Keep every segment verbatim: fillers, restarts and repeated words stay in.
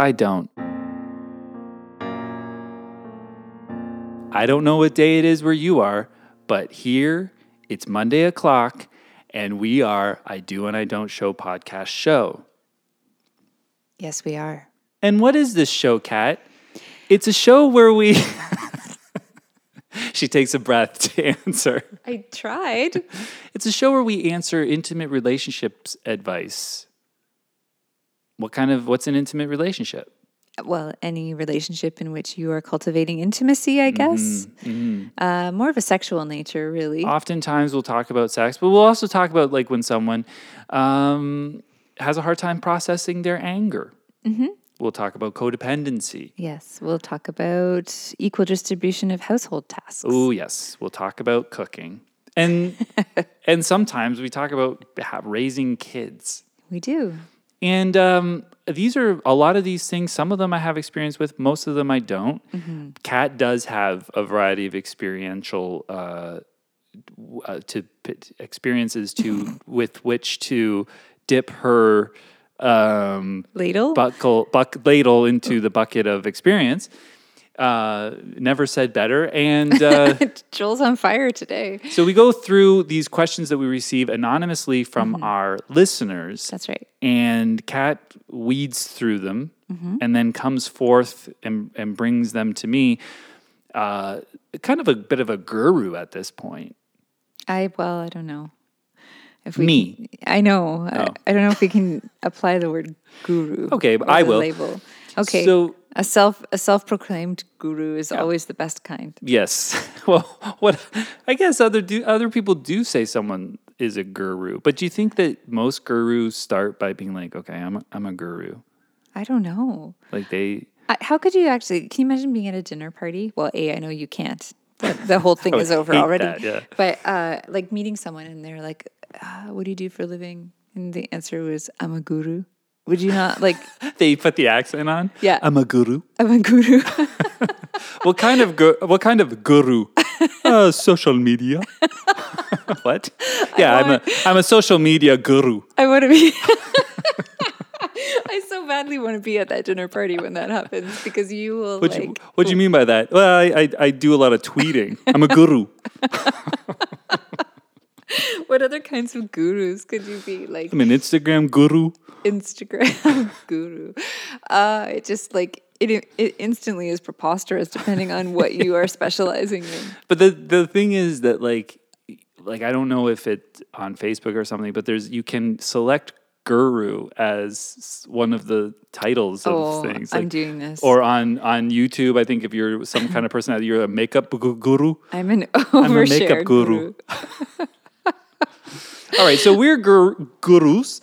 I don't. I don't know what day it is where you are, but here it's Monday o'clock, and we are I Do and I Don't Show podcast show. Yes, we are. And what is this show, Kat? It's a show where we... She takes a breath to answer. I tried. It's a show where we answer intimate relationships advice. What kind of, what's an intimate relationship? Well, any relationship in which you are cultivating intimacy, I guess. Mm-hmm. Mm-hmm. Uh, more of a sexual nature, really. Oftentimes we'll talk about sex, but we'll also talk about like when someone um, has a hard time processing their anger. Mm-hmm. We'll talk about codependency. Yes. We'll talk about equal distribution of household tasks. Oh, yes. We'll talk about cooking. And and sometimes we talk about raising kids. We do. And um, these are a lot of these things. Some of them I have experience with. Most of them I don't. Mm-hmm. Kat does have a variety of experiential uh, uh, to experiences to with which to dip her... Um, ladle? Buckle, buck, ladle into the bucket of experience. Uh, never said better. And uh, Joel's on fire today. So we go through these questions that we receive anonymously from mm-hmm. our listeners. That's right. And Kat weeds through them mm-hmm. and then comes forth and, and brings them to me. Uh, kind of a bit of a guru at this point. I, well, I don't know. If we, me. I know. Oh. I, I don't know if we can apply the word guru. Okay, but I will. Label. Okay. So a self a self-proclaimed guru is yeah. always the best kind. Yes. Well, what I guess other do, other people do say someone is a guru, but do you think that most gurus start by being like, "Okay, I'm a, I'm a guru"? I don't know. Like they I, how could you actually can you imagine being at a dinner party? Well, A, I know you can't. The, the whole thing is over already. That, yeah. But uh, like meeting someone and they're like, Uh, what do you do for a living? And the answer was, I'm a guru. Would you not like... They put the accent on? Yeah. I'm a guru. I'm a guru. What kind of gu- what kind of guru? Uh, social media. What? Yeah, I'm a, I'm a social media guru. I want to be... I so badly want to be at that dinner party when that happens because you will what like... You, what do you mean by that? Well, I, I, I do a lot of tweeting. I'm a guru. What other kinds of gurus could you be? Like I'm an Instagram guru. Instagram guru. Uh, it just like it, it instantly is preposterous depending on what you are specializing in. But the the thing is that like like I don't know if it's on Facebook or something, but there's you can select guru as one of the titles of oh, things. Like, I'm doing this. Or on, on YouTube, I think if you're some kind of person that you're a makeup guru. I'm an overshare I'm a makeup guru. guru. All right, so we're gur- gurus,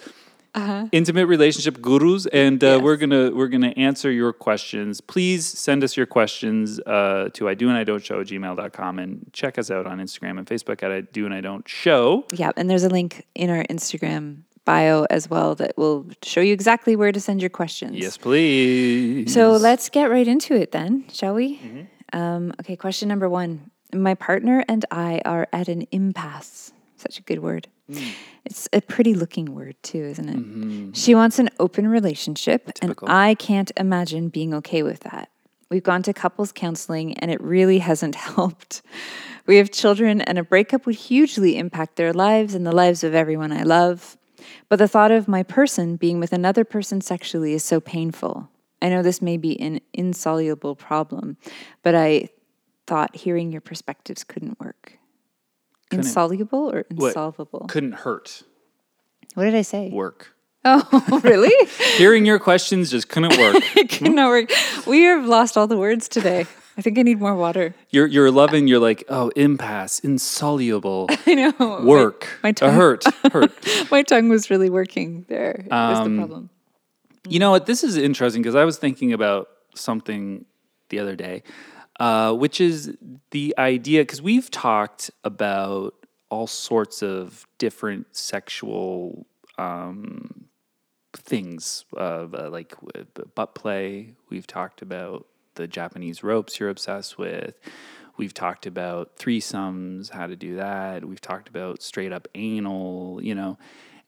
uh-huh. intimate relationship gurus, and uh, yes. we're gonna we're gonna answer your questions. Please send us your questions uh, to I Do and I Don't Show gmail dot com and check us out on Instagram and Facebook at I Do and I Don't Show. Yeah, and there's a link in our Instagram bio as well that will show you exactly where to send your questions. Yes, please. So let's get right into it then, shall we? Mm-hmm. Um, okay, question number one: my partner and I are at an impasse. Such a good word. Mm. It's a pretty looking word too, isn't it? Mm-hmm. She wants an open relationship, Typical. And I can't imagine being okay with that. We've gone to couples counseling, and it really hasn't helped. We have children, and a breakup would hugely impact their lives and the lives of everyone I love. But the thought of my person being with another person sexually is so painful. I know this may be an insoluble problem, but I thought hearing your perspectives couldn't work. Couldn't, Insoluble or insolvable? What, couldn't hurt. What did I say? Work. Oh, really? Hearing your questions just couldn't work. It could not work. We have lost all the words today. I think I need more water. You're you're loving, you're like, oh, impasse, insoluble. I know. Work. My, my tongue. Uh, hurt. Hurt. My tongue was really working there. Um, was the problem. You know what? This is interesting because I was thinking about something the other day. Uh, which is the idea, because we've talked about all sorts of different sexual um, things, uh, like butt play. We've talked about the Japanese ropes you're obsessed with. We've talked about threesomes, how to do that. We've talked about straight up anal, you know.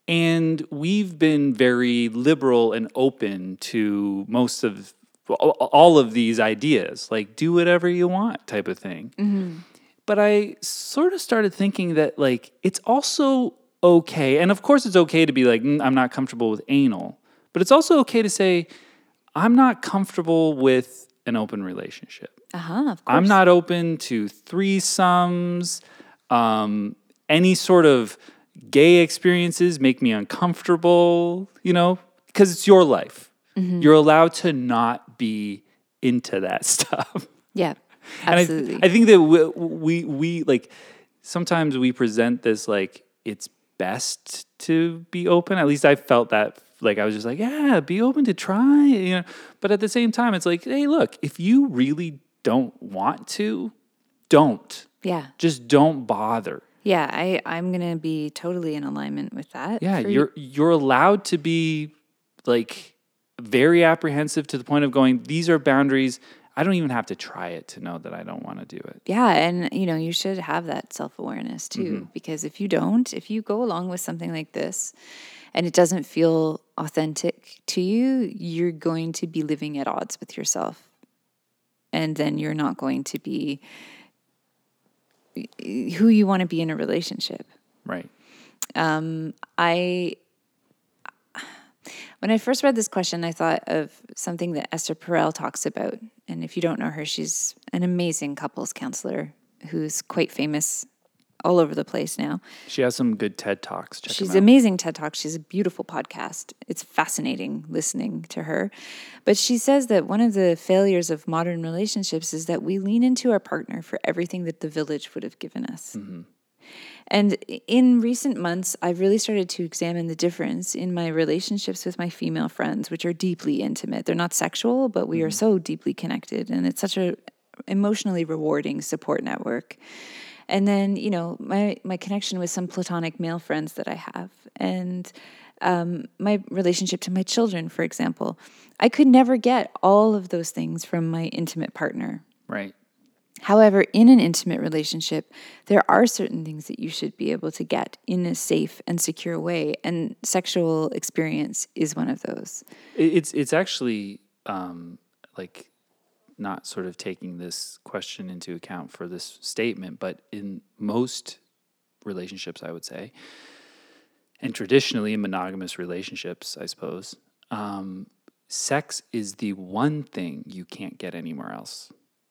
And we've been very liberal and open to most of all of these ideas, like do whatever you want type of thing. Mm-hmm. But I sort of started thinking that like it's also okay. And of course it's okay to be like, mm, I'm not comfortable with anal. But it's also okay to say, I'm not comfortable with an open relationship. Uh-huh, of course. I'm not open to threesomes, um, any sort of gay experiences make me uncomfortable, you know, because it's your life. Mm-hmm. You're allowed to not be into that stuff. Yeah, absolutely. And I, I think that we, we, we, like, sometimes we present this, like, it's best to be open. At least I felt that, like, I was just like, yeah, be open to try, you know. But at the same time, it's like, hey, look, if you really don't want to, don't. Yeah. Just don't bother. Yeah, I, I'm going to be totally in alignment with that. Yeah, you're you. you're allowed to be, like, very apprehensive to the point of going, these are boundaries. I don't even have to try it to know that I don't want to do it. Yeah, and, you know, you should have that self-awareness, too. Mm-hmm. Because if you don't, if you go along with something like this and it doesn't feel authentic to you, you're going to be living at odds with yourself. And then you're not going to be who you want to be in a relationship. Right. Um, I, when I first read this question, I thought of something that Esther Perel talks about. And if you don't know her, she's an amazing couples counselor who's quite famous all over the place now. She has some good TED Talks. Check she's amazing TED Talks. She's a beautiful podcast. It's fascinating listening to her. But she says that one of the failures of modern relationships is that we lean into our partner for everything that the village would have given us. Mm-hmm. And in recent months, I've really started to examine the difference in my relationships with my female friends, which are deeply intimate. They're not sexual, but we mm-hmm. are so deeply connected. And it's such a emotionally rewarding support network. And then, you know, my, my connection with some platonic male friends that I have, and um, my relationship to my children, for example. I could never get all of those things from my intimate partner. Right. However, in an intimate relationship, there are certain things that you should be able to get in a safe and secure way, and sexual experience is one of those. It's it's actually um, like... not sort of taking this question into account for this statement, but in most relationships, I would say, and traditionally in monogamous relationships, I suppose, um, sex is the one thing you can't get anywhere else.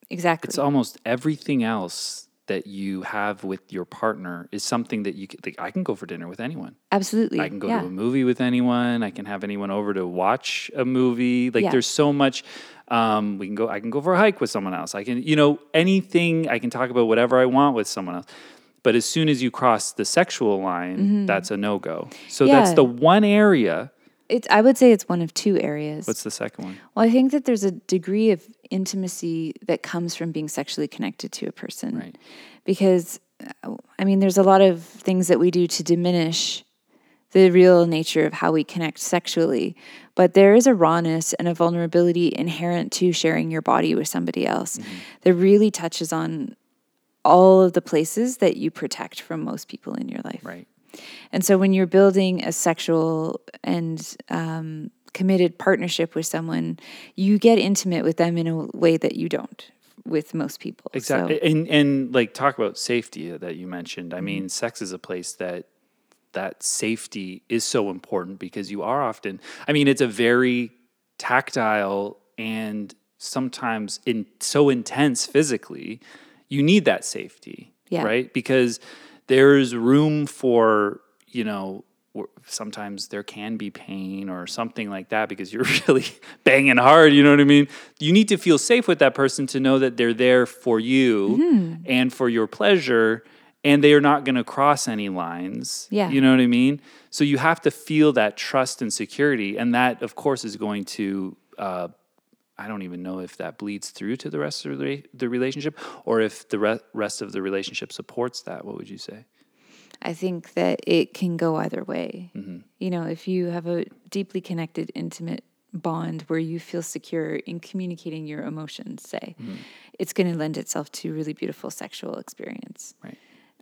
Exactly. It's almost everything else that you have with your partner is something that you can, like, I can go for dinner with anyone. Absolutely. I can go yeah. to a movie with anyone. I can have anyone over to watch a movie. Like yeah. there's so much, um, we can go, I can go for a hike with someone else. I can, you know, anything, I can talk about whatever I want with someone else. But as soon as you cross the sexual line, mm-hmm. that's a no-go. So yeah. that's the one area. It's, I would say it's one of two areas. What's the second one? Well, I think that there's a degree of intimacy that comes from being sexually connected to a person. Right. Because, I mean, there's a lot of things that we do to diminish the real nature of how we connect sexually. But there is a rawness and a vulnerability inherent to sharing your body with somebody else mm-hmm. that really touches on all of the places that you protect from most people in your life. Right. And so when you're building a sexual and um, committed partnership with someone, you get intimate with them in a way that you don't with most people. Exactly. So. And, and like talk about safety that you mentioned. I mean, mm-hmm. sex is a place that that safety is so important because you are often, I mean, it's a very tactile and sometimes in, so intense physically, you need that safety, yeah. right? Because there's room for, you know, sometimes there can be pain or something like that because you're really banging hard, you know what I mean? You need to feel safe with that person to know that they're there for you mm-hmm. and for your pleasure, and they are not going to cross any lines, yeah. you know what I mean? So you have to feel that trust and security, and that, of course, is going to uh, I don't even know if that bleeds through to the rest of the, the relationship or if the re- rest of the relationship supports that. What would you say? I think that it can go either way. Mm-hmm. You know, if you have a deeply connected, intimate bond where you feel secure in communicating your emotions, say, mm-hmm. it's going to lend itself to really beautiful sexual experience. Right.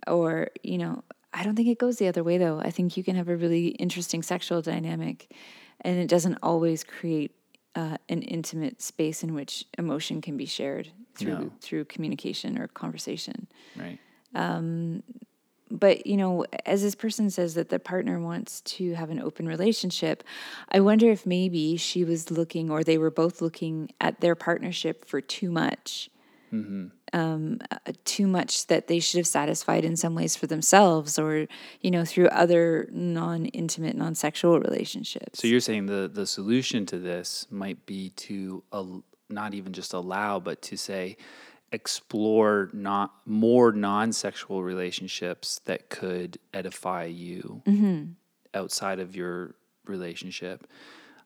Or, you know, I don't think it goes the other way, though. I think you can have a really interesting sexual dynamic, and it doesn't always create uh, an intimate space in which emotion can be shared through no. through communication or conversation. Right. Um, but, you know, as this person says that the partner wants to have an open relationship, I wonder if maybe she was looking, or they were both looking at their partnership for too much. Mm-hmm. Um, uh, too much that they should have satisfied in some ways for themselves, or, you know, through other non-intimate, non-sexual relationships. So you're saying the, the solution to this might be to al- not even just allow, but to say explore not more non-sexual relationships that could edify you mm-hmm. outside of your relationship.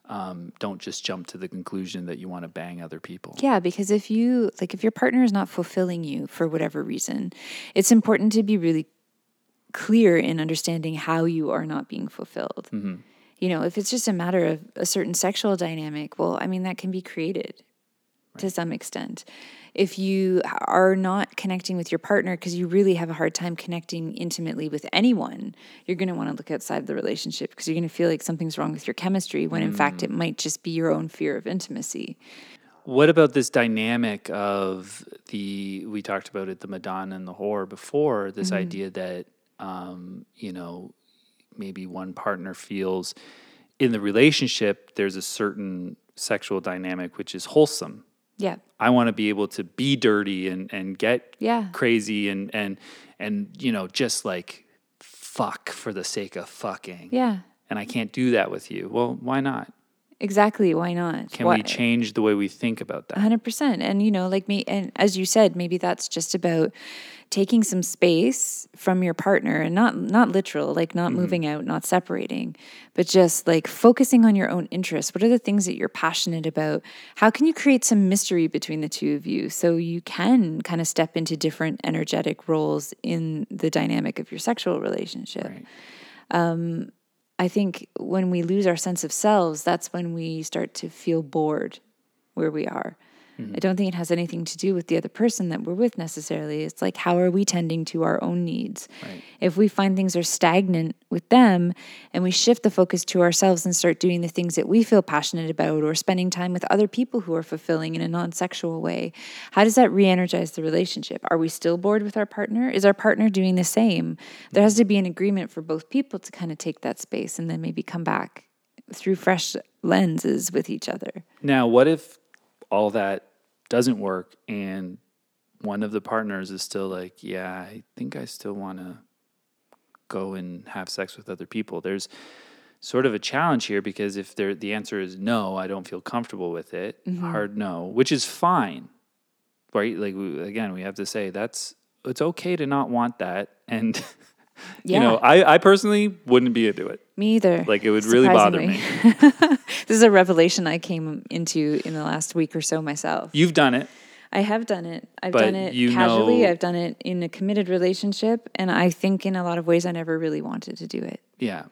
Um, don't just jump to the conclusion that you want to bang other people. Yeah, because if you, like, if your partner is not fulfilling you for whatever reason, it's important to be really clear in understanding how you are not being fulfilled. Mm-hmm. You know, if it's just a matter of a certain sexual dynamic, well, I mean, that can be created right. to some extent. If you are not connecting with your partner because you really have a hard time connecting intimately with anyone, you're going to want to look outside the relationship because you're going to feel like something's wrong with your chemistry when, in mm. fact, it might just be your own fear of intimacy. What about this dynamic of the, we talked about it, the Madonna and the whore before, this mm-hmm. idea that, um, you know, maybe one partner feels in the relationship there's a certain sexual dynamic which is wholesome. Yeah. I want to be able to be dirty and, and get yeah. crazy and, and, and, you know, just like fuck for the sake of fucking. Yeah. And I can't do that with you. Well, why not? Exactly. Why not? Can why? we change the way we think about that? one hundred percent. And, you know, like me, and as you said, maybe that's just about taking some space from your partner, and not not literal, like not mm-hmm. moving out, not separating, but just like focusing on your own interests. What are the things that you're passionate about? How can you create some mystery between the two of you so you can kind of step into different energetic roles in the dynamic of your sexual relationship? Right. Um, I think when we lose our sense of selves, that's when we start to feel bored where we are. I don't think it has anything to do with the other person that we're with necessarily. It's like, how are we tending to our own needs? Right. If we find things are stagnant with them and we shift the focus to ourselves and start doing the things that we feel passionate about, or spending time with other people who are fulfilling in a non-sexual way, how does that re-energize the relationship? Are we still bored with our partner? Is our partner doing the same? There has to be an agreement for both people to kind of take that space and then maybe come back through fresh lenses with each other. Now, what if all that doesn't work and one of the partners is still like, yeah, I think I still want to go and have sex with other people? There's sort of a challenge here, because if there, the answer is no, I don't feel comfortable with it, mm-hmm. hard no, which is fine, right? Like, we, again, we have to say that's, it's okay to not want that. And, yeah. you know, I, I personally wouldn't be into it. Me either. Like, it would really bother me. This is a revelation I came into in the last week or so myself. You've done it. I have done it. I've done it casually. Know, I've done it in a committed relationship. And I think in a lot of ways I never really wanted to do it. Yeah.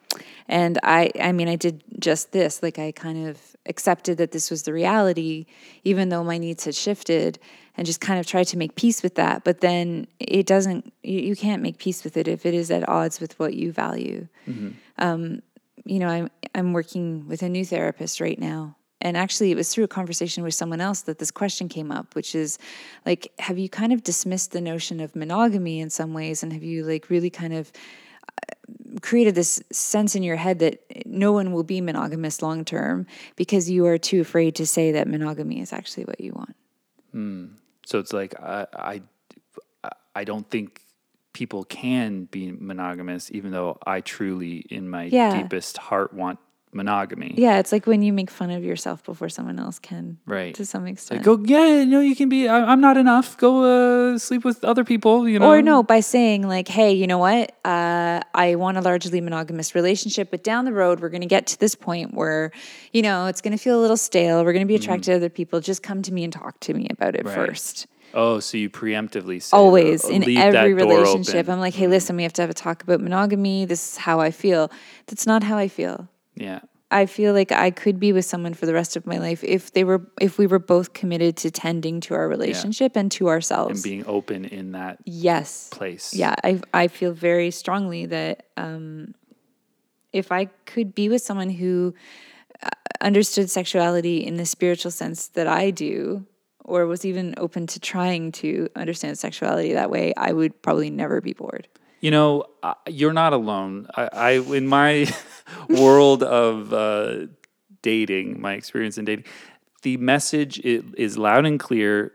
And I, I mean, I did just this. Like, I kind of accepted that this was the reality, even though my needs had shifted, and just kind of tried to make peace with that. But then it doesn't, you, you can't make peace with it if it is at odds with what you value. Mm-hmm. Um, you know, I'm, I'm working with a new therapist right now. And actually, it was through a conversation with someone else that this question came up, which is like, have you kind of dismissed the notion of monogamy in some ways? And have you like really kind of created this sense in your head that no one will be monogamous long term because you are too afraid to say that monogamy is actually what you want? Mm. So it's like, I, I, I don't think people can be monogamous, even though I truly, in my yeah. deepest heart, want monogamy. Yeah, it's like when you make fun of yourself before someone else can, right? To some extent, like, go, yeah, no, you can be. I, I'm not enough. Go uh, sleep with other people, you know. Or no, by saying like, hey, you know what? Uh, I want a largely monogamous relationship, but down the road we're going to get to this point where, you know, it's going to feel a little stale. We're going to be attracted mm-hmm. to other people. Just come to me and talk to me about it right. first. Oh, so you preemptively say always that, in every relationship. Open. I'm like, hey, listen, we have to have a talk about monogamy. This is how I feel. That's not how I feel. Yeah. I feel like I could be with someone for the rest of my life if they were, if we were both committed to tending to our relationship yeah. and to ourselves and being open in that yes place. Yeah, I I feel very strongly that um, if I could be with someone who understood sexuality in the spiritual sense that I do, or was even open to trying to understand sexuality that way, I would probably never be bored. You know, you're not alone. I, I in my world of uh, dating, my experience in dating, the message is loud and clear.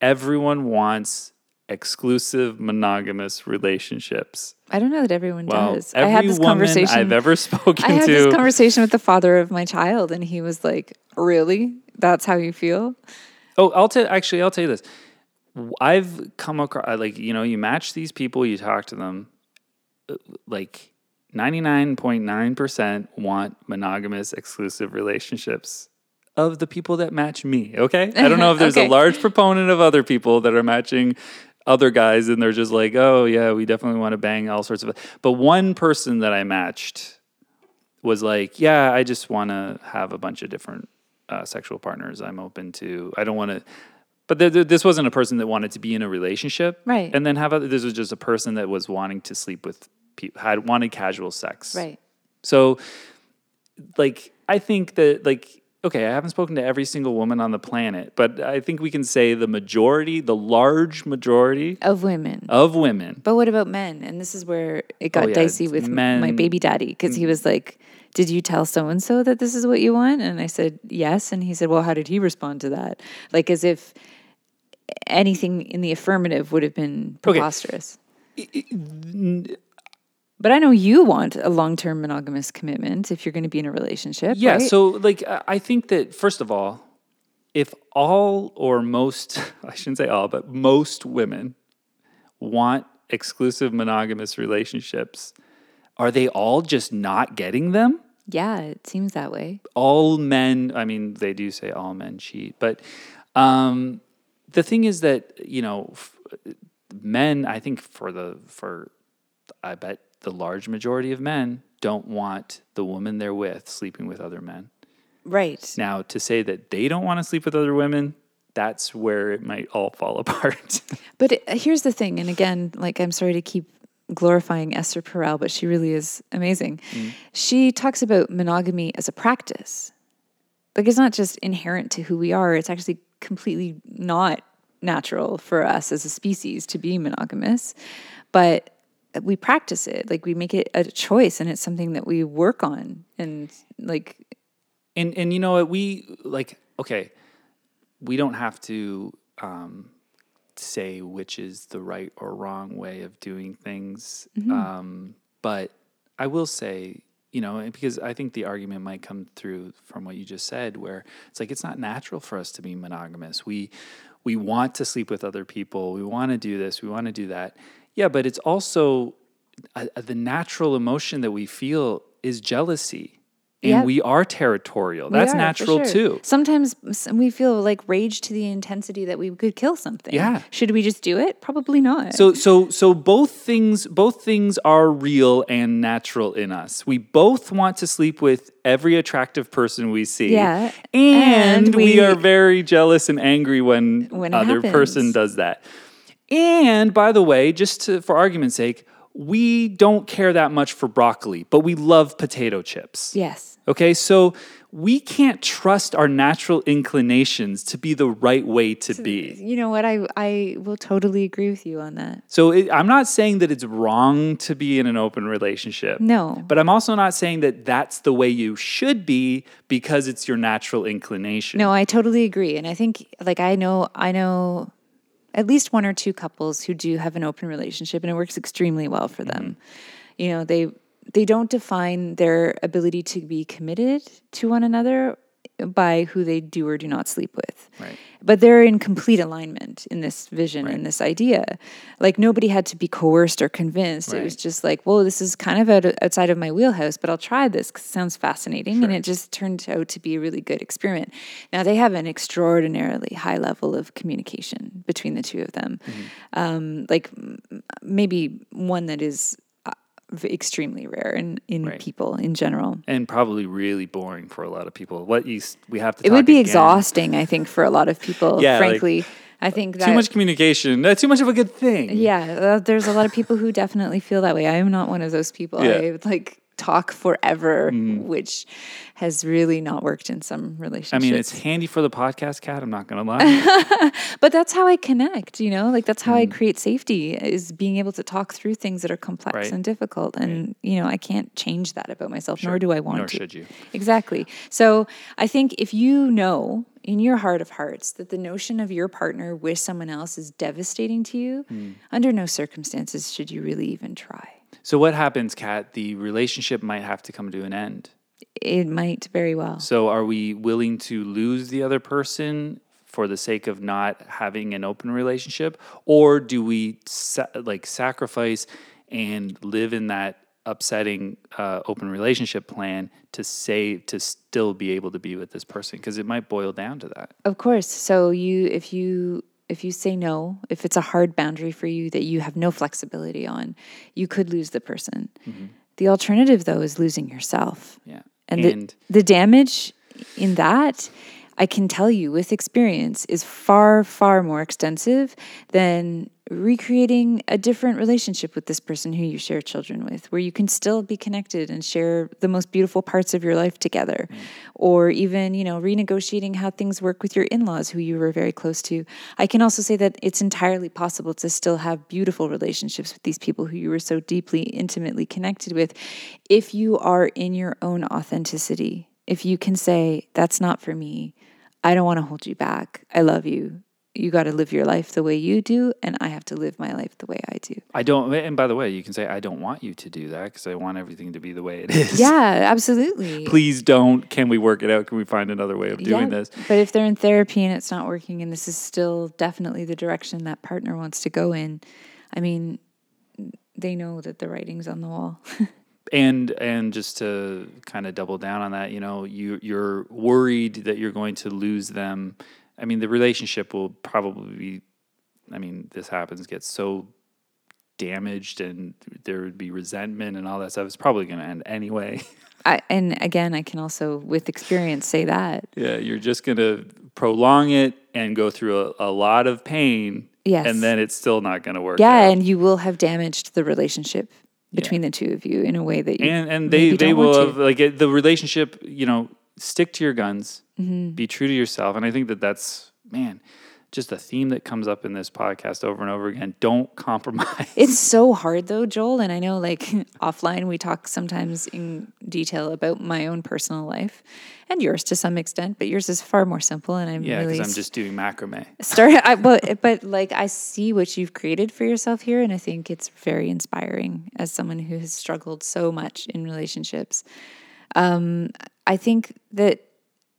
Everyone wants exclusive monogamous relationships. I don't know that everyone well, does. Every I had this woman conversation, I've ever spoken I had to. This conversation with the father of my child, and he was like, "Really? That's how you feel?" Oh, I'll tell. Actually, I'll tell you this. I've come across, like, you know, you match these people, you talk to them, like ninety-nine point nine percent want monogamous exclusive relationships of the people that match me, okay? I don't know if there's okay. a large proponent of other people that are matching other guys and they're just like, oh, yeah, we definitely want to bang all sorts of... But one person that I matched was like, yeah, I just want to have a bunch of different uh, sexual partners. I'm open to... I don't want to... But th- th- this wasn't a person that wanted to be in a relationship. Right. And then have other, this was just a person that was wanting to sleep with people, had wanted casual sex. Right. So, like, I think that, like, okay, I haven't spoken to every single woman on the planet, but I think we can say the majority, the large majority. Of women. Of women. But what about men? And this is where it got oh, yeah, dicey with men. My baby daddy, because he was like, did you tell so-and-so that this is what you want? And I said, yes. And he said, well, how did he respond to that? Like, as if... anything in the affirmative would have been preposterous. Okay. But I know you want a long-term monogamous commitment if you're going to be in a relationship. Yeah, right? So like I think that, first of all, if all or most, I shouldn't say all, but most women want exclusive monogamous relationships, are they all just not getting them? Yeah, it seems that way. All men, I mean, they do say all men cheat, but... um the thing is that, you know, f- men, I think for the, for, I bet the large majority of men don't want the woman they're with sleeping with other men. Right. Now, to say that they don't want to sleep with other women, that's where it might all fall apart. But it, here's the thing, and again, like, I'm sorry to keep glorifying Esther Perel, but she really is amazing. Mm. She talks about monogamy as a practice. Like, it's not just inherent to who we are, it's actually completely not natural for us as a species to be monogamous, but we practice it. Like, we make it a choice, and it's something that we work on. And like, and and you know what, we like, okay, we don't have to um say which is the right or wrong way of doing things. Mm-hmm. Um but I will say, you know, because I think the argument might come through from what you just said, where it's like, it's not natural for us to be monogamous. We we want to sleep with other people. We want to do this. We want to do that. Yeah, but it's also a, a, the natural emotion that we feel is jealousy. And yep. we are territorial. That's are, natural, sure. too. Sometimes we feel like rage to the intensity that we could kill something. Yeah. Should we just do it? Probably not. So so so both things both things are real and natural in us. We both want to sleep with every attractive person we see. Yeah. And, and we, we are very jealous and angry when, when other happens. Person does that. And by the way, just to, for argument's sake, we don't care that much for broccoli, but we love potato chips. Yes. Okay, so we can't trust our natural inclinations to be the right way to so, be. You know what? I I will totally agree with you on that. So it, I'm not saying that it's wrong to be in an open relationship. No. But I'm also not saying that that's the way you should be because it's your natural inclination. No, I totally agree. And I think, like, I know, I know... at least one or two couples who do have an open relationship, and it works extremely well for them. Mm-hmm. You know, they they don't define their ability to be committed to one another by who they do or do not sleep with. Right. But they're in complete alignment in this vision, right. in this idea. Like, nobody had to be coerced or convinced. Right. It was just like, whoa, this is kind of out, outside of my wheelhouse, but I'll try this because it sounds fascinating. Sure. And it just turned out to be a really good experiment. Now, they have an extraordinarily high level of communication between the two of them. Mm-hmm. Um, like, maybe one that is extremely rare in, in right. people in general. And probably really boring for a lot of people. What you, we have to talk It would be again. exhausting, I think, for a lot of people, yeah, frankly. Like, I think that... Too much communication. That's too much of a good thing. Yeah, uh, there's a lot of people who definitely feel that way. I am not one of those people. Yeah. I would like... talk forever, mm. which has really not worked in some relationships. I mean, it's handy for the podcast cat, I'm not going to lie. But that's how I connect, you know? Like, that's how mm. I create safety, is being able to talk through things that are complex right. and difficult. And, right. you know, I can't change that about myself, sure. nor do I want nor to. Nor should you. Exactly. So I think if you know in your heart of hearts that the notion of your partner with someone else is devastating to you, mm. under no circumstances should you really even try. So what happens, Kat? The relationship might have to come to an end. It might very well. So are we willing to lose the other person for the sake of not having an open relationship? Or do we sa- like sacrifice and live in that upsetting uh, open relationship plan to save, to still be able to be with this person? Because it might boil down to that. Of course. So you, if you... If you say no, if it's a hard boundary for you that you have no flexibility on, you could lose the person. Mm-hmm. The alternative, though, is losing yourself. Yeah. And, and the, the damage in that, I can tell you with experience, is far, far more extensive than recreating a different relationship with this person who you share children with, where you can still be connected and share the most beautiful parts of your life together, mm. or even, you know, renegotiating how things work with your in-laws who you were very close to. I can also say that it's entirely possible to still have beautiful relationships with these people who you were so deeply, intimately connected with, if you are in your own authenticity. If you can say, that's not for me, I don't want to hold you back, I love you, you got to live your life the way you do, and I have to live my life the way I do. I don't, and by the way, you can say, I don't want you to do that, because I want everything to be the way it is. Yeah, absolutely. Please don't. Can we work it out? Can we find another way of doing yeah, this? But if they're in therapy and it's not working, and this is still definitely the direction that partner wants to go in, I mean, they know that the writing's on the wall. And and just to kind of double down on that, you know, you, you're worried that you're going to lose them. I mean, the relationship will probably be, I mean, this happens, gets so damaged and there would be resentment and all that stuff. It's probably going to end anyway. I, and again, I can also, with experience, say that. Yeah, you're just going to prolong it and go through a, a lot of pain. Yes. And then it's still not going to work. Yeah, out. And you will have damaged the relationship between yeah. the two of you in a way that you and and they, they will have, like, the relationship, you know, stick to your guns, mm-hmm. be true to yourself. And I think that that's, man, just a theme that comes up in this podcast over and over again. Don't compromise. It's so hard though, Joel. And I know, like, offline we talk sometimes in detail about my own personal life and yours to some extent, but yours is far more simple. And I'm yeah, really... Yeah, because I'm just doing macrame. Start, I, but, but like, I see what you've created for yourself here, and I think it's very inspiring as someone who has struggled so much in relationships. Um, I think that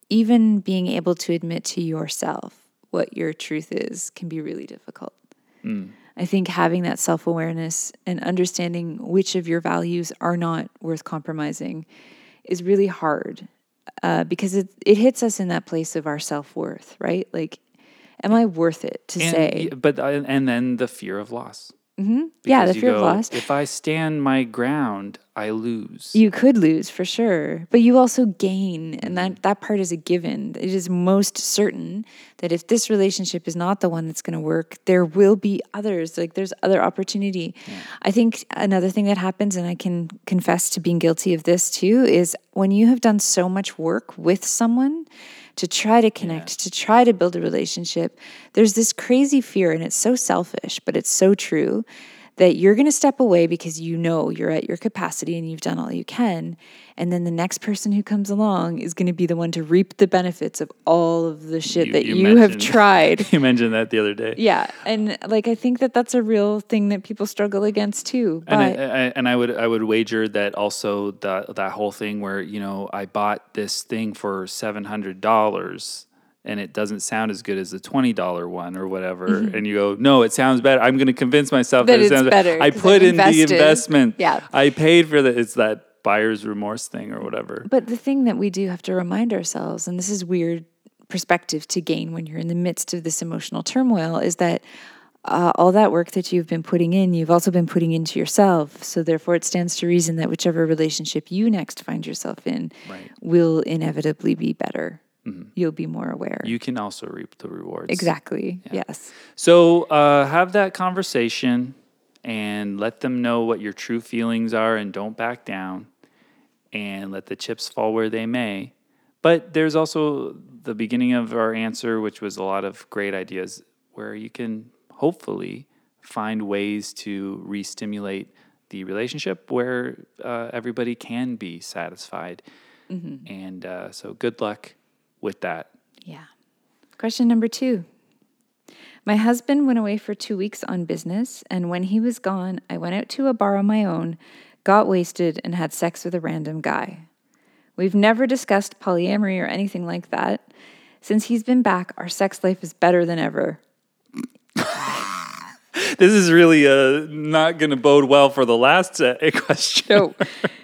even being able to admit to yourself what your truth is can be really difficult. Mm. I think having that self-awareness and understanding which of your values are not worth compromising is really hard, uh, because it, it hits us in that place of our self-worth, right? Like, am I worth it to and, say? But and then the fear of loss. Mm-hmm. Yeah, the fear go, of loss. If I stand my ground, I lose. You could lose for sure, but you also gain, and that, that part is a given. It is most certain that if this relationship is not the one that's going to work, there will be others. Like, there's other opportunity. Yeah. I think another thing that happens, and I can confess to being guilty of this too, is when you have done so much work with someone to try to connect, yeah. to try to build a relationship, there's this crazy fear, and it's so selfish, but it's so true, that you're going to step away because you know you're at your capacity and you've done all you can. And then the next person who comes along is going to be the one to reap the benefits of all of the shit you, that you, you have tried. You mentioned that the other day. Yeah. And, like, I think that that's a real thing that people struggle against too. But and, I, I, and I would I would wager that also the, that whole thing where, you know, I bought this thing for seven hundred dollars and it doesn't sound as good as the twenty dollars one or whatever, mm-hmm. and you go, no, it sounds better. I'm going to convince myself that, that it sounds better. I put in the investment. Yeah. I paid for that. It's that buyer's remorse thing or whatever. But the thing that we do have to remind ourselves, and this is weird perspective to gain when you're in the midst of this emotional turmoil, is that uh, all that work that you've been putting in, you've also been putting into yourself. So therefore it stands to reason that whichever relationship you next find yourself in right. will inevitably be better. Mm-hmm. You'll be more aware. You can also reap the rewards. Exactly. Yeah. Yes. So uh, have that conversation and let them know what your true feelings are, and don't back down, and let the chips fall where they may. But there's also the beginning of our answer, which was a lot of great ideas where you can hopefully find ways to re-stimulate the relationship where uh, everybody can be satisfied. Mm-hmm. And uh, so good luck with that. Yeah. Question number two. My husband went away for two weeks on business, and when he was gone, I went out to a bar on my own, got wasted, and had sex with a random guy. We've never discussed polyamory or anything like that. Since he's been back, our sex life is better than ever. This is really uh, not going to bode well for the last uh, question. No.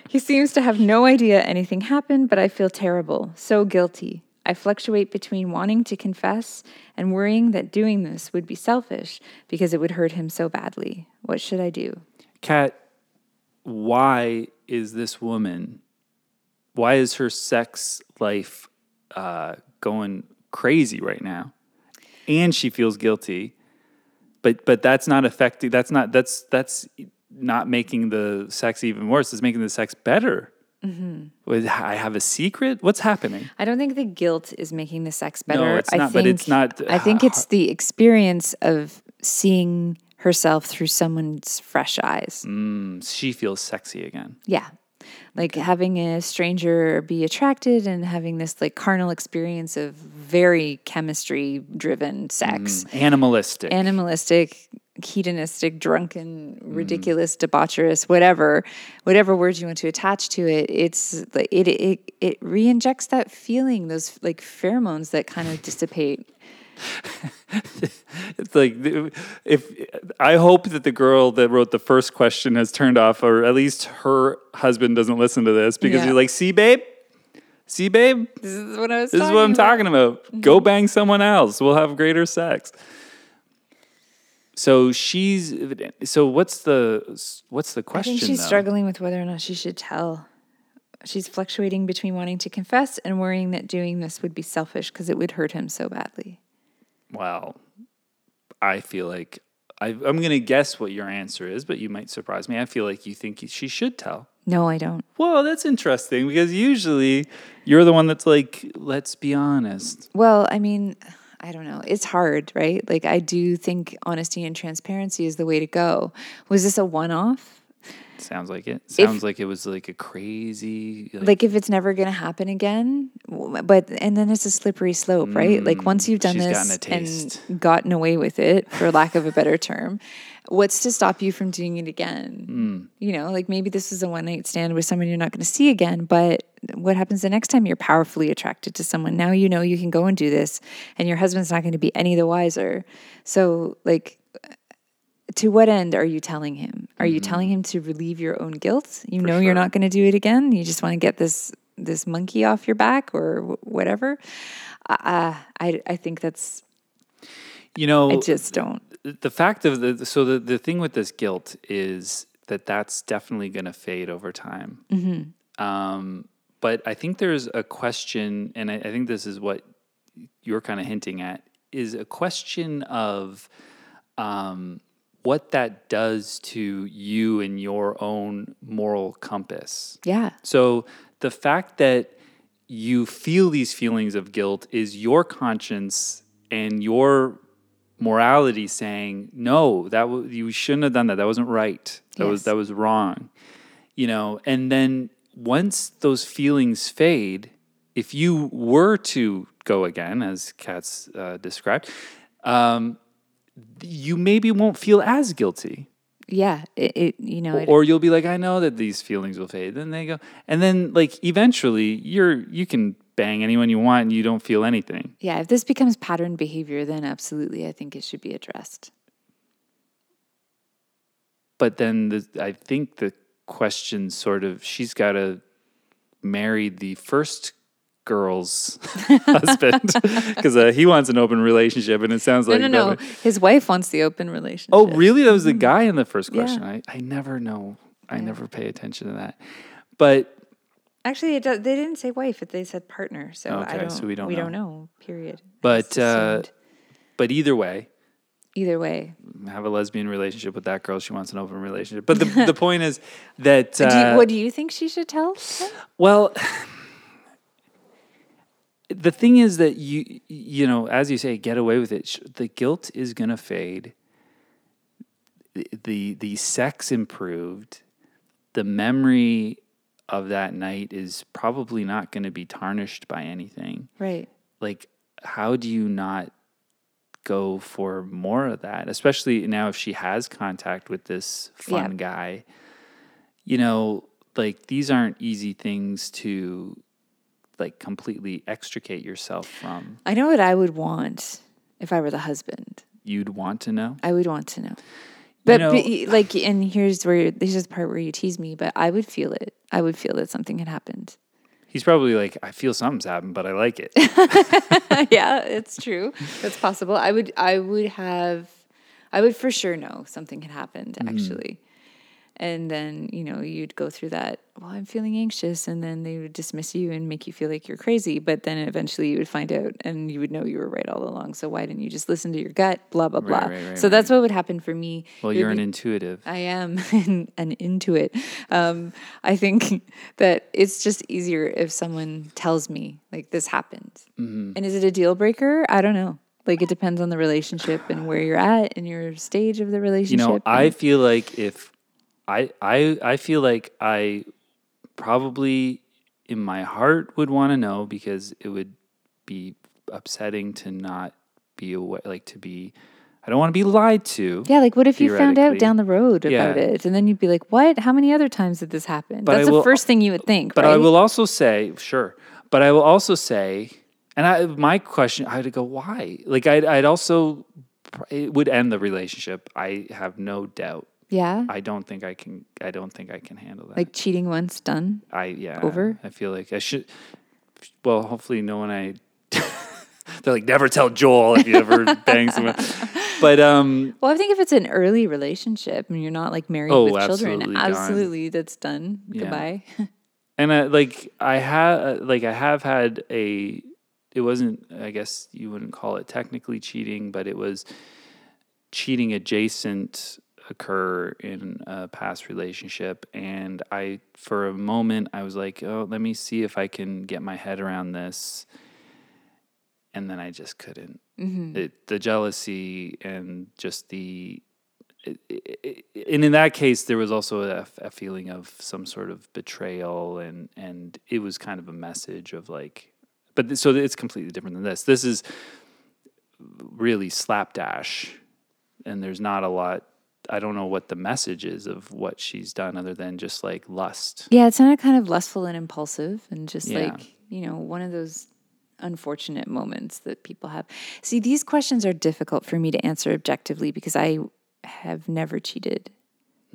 He seems to have no idea anything happened, but I feel terrible, so guilty. I fluctuate between wanting to confess and worrying that doing this would be selfish because it would hurt him so badly. What should I do? Kat, why is this woman, why is her sex life uh, going crazy right now? And she feels guilty, but but that's not affecting, that's not, that's, that's not making the sex even worse. It's making the sex better. Mm-hmm. I have a secret? What's happening? I don't think the guilt is making the sex better. No, it's not, I think, but it's not... Uh, I think it's the experience of seeing herself through someone's fresh eyes. Mm, she feels sexy again. Yeah. Like having a stranger be attracted and having this like carnal experience of very chemistry-driven sex. Mm, animalistic. Animalistic, hedonistic, drunken, ridiculous, mm. debaucherous, whatever, whatever words you want to attach to it, it's like it it it re-injects that feeling, those like pheromones that kind of dissipate. It's like if I hope that the girl that wrote the first question has turned off, or at least her husband doesn't listen to this, because yeah. you're like, see, babe. See, babe. This is what I was. This talking is what I'm about. talking about. Mm-hmm. Go bang someone else. We'll have greater sex. So she's so what's the what's the question? I think she's though? struggling with whether or not she should tell. She's fluctuating between wanting to confess and worrying that doing this would be selfish because it would hurt him so badly. Wow. I feel like I, I'm going to guess what your answer is, but you might surprise me. I feel like you think she should tell. No, I don't. Well, that's interesting, because usually you're the one that's like, let's be honest. Well, I mean, I don't know. It's hard, right? Like, I do think honesty and transparency is the way to go. Was this a one-off? Sounds like it. Sounds if, like it was like a crazy... Like, like if it's never going to happen again, but and then it's a slippery slope, mm, right? Like once you've done this and gotten away with it, for lack of a better term, what's to stop you from doing it again? Mm. You know, like maybe this is a one-night stand with someone you're not going to see again, but what happens the next time you're powerfully attracted to someone? Now you know you can go and do this, and your husband's not going to be any the wiser. So like... to what end are you telling him? Are mm-hmm. you telling him to relieve your own guilt? You For know sure. you're not going to do it again. You just want to get this this monkey off your back or w- whatever. Uh, I I think that's, you know, I just don't. The fact of the so the, the thing with this guilt is that that's definitely going to fade over time. Mm-hmm. Um, but I think there's a question, and I, I think this is what you're kind of hinting at, is a question of. Um, what that does to you and your own moral compass. Yeah. So the fact that you feel these feelings of guilt is your conscience and your morality saying, no, that w- you shouldn't have done that. That wasn't right. That yes. was that was wrong. You know, and then once those feelings fade, if you were to go again, as Kat's uh, described, um, you maybe won't feel as guilty. Yeah, it, it you know, it, or you'll be like, I know that these feelings will fade. Then they go, and then like eventually, you're you can bang anyone you want, and you don't feel anything. Yeah, if this becomes pattern behavior, then absolutely, I think it should be addressed. But then the, I think the question sort of she's got to marry the first girl's husband, because uh, he wants an open relationship, and it sounds like no, no, no. His wife wants the open relationship. Oh, really? That was the guy in the first question. Yeah. I, I never know. I yeah. never pay attention to that. But actually, it, they didn't say wife; they said partner. So okay, I don't. So we don't. We know. don't know. Period. But uh, but either way. Either way. Have a lesbian relationship with that girl. She wants an open relationship. But the the point is that... Uh, do you, what do you think she should tell her? Well, the thing is that, you you know, as you say, get away with it. The guilt is going to fade. The, the, the sex improved. The memory of that night is probably not going to be tarnished by anything. Right. Like, how do you not... go for more of that, especially now if she has contact with this fun yeah. guy. You know, like, these aren't easy things to, like, completely extricate yourself from. I know what I would want if I were the husband. You'd want to know? I would want to know. But, you know, but like, and here's where, this is the part where you tease me, but I would feel it. I would feel that something had happened. He's probably like, I feel something's happened, but I like it. Yeah, it's true. That's possible. I would, I would have, I would for sure know something had happened, actually. Mm. And then, you know, you'd go through that, well, I'm feeling anxious. And then they would dismiss you and make you feel like you're crazy. But then eventually you would find out and you would know you were right all along. So why didn't you just listen to your gut? Blah, blah, blah. Right, right, right, so right. That's what would happen for me. Well, you're, you're an intuitive. I am an, an intuit. Um, I think that it's just easier if someone tells me, like, this happened. Mm-hmm. And is it a deal breaker? I don't know. Like, it depends on the relationship and where you're at and your stage of the relationship. You know, I and, feel like if... I, I I feel like I probably in my heart would want to know, because it would be upsetting to not be aware, like to be, I don't want to be lied to. Yeah, like what if you found out down the road yeah. about it? And then you'd be like, what? How many other times did this happen? But That's I the will, first thing you would think, But right? I will also say, sure, but I will also say, and I, my question, I'd go, why? Like I'd, I'd also, it would end the relationship. I have no doubt. Yeah. I don't think I can I don't think I can handle that. Like cheating once done? I yeah. Over? I feel like I should well, hopefully no one I they're like, never tell Joel if you ever bang someone. But um Well, I think if it's an early relationship and you're not like married oh, with children, absolutely, absolutely that's done. Yeah. Goodbye. And I, like I have like I have had a it wasn't I guess you wouldn't call it technically cheating, but it was cheating adjacent occur in a past relationship, and I for a moment I was like, oh, let me see if I can get my head around this, and then I just couldn't. Mm-hmm. It, the jealousy and just the it, it, it, and in that case there was also a, a feeling of some sort of betrayal, and and it was kind of a message of like, but th- so it's completely different than this this is really slapdash, and there's not a lot. I don't know what the message is of what she's done other than just like lust. Yeah, it sounded kind of lustful and impulsive and just yeah. like, you know, one of those unfortunate moments that people have. See, these questions are difficult for me to answer objectively because I have never cheated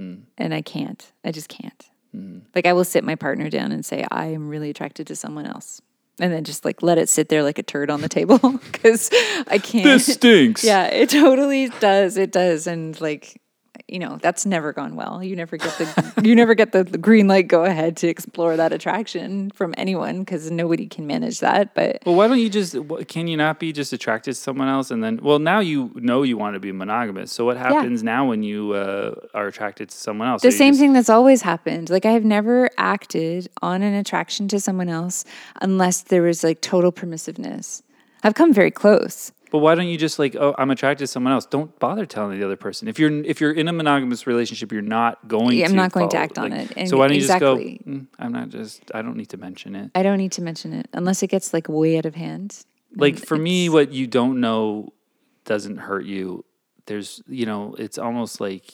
mm. and I can't. I just can't. Mm. Like I will sit my partner down and say, I am really attracted to someone else. And then just like let it sit there like a turd on the table because I can't. This stinks. Yeah, it totally does. It does. And like... you know, that's never gone well. You never get the you never get the, the green light go ahead to explore that attraction from anyone because nobody can manage that. But well, why don't you just? Can you not be just attracted to someone else and then? Well, now you know you want to be monogamous. So what happens yeah. now when you uh, are attracted to someone else? The same just... thing that's always happened. Like I have never acted on an attraction to someone else unless there was like total permissiveness. I've come very close. But why don't you just like, oh, I'm attracted to someone else. Don't bother telling the other person. If you're if you're in a monogamous relationship, you're not going yeah, to I'm not follow, going to act like, on it. And so why don't exactly. you just go, mm, I'm not just, I don't need to mention it. I don't need to mention it unless it gets like way out of hand. Like for me, what you don't know doesn't hurt you. There's, you know, it's almost like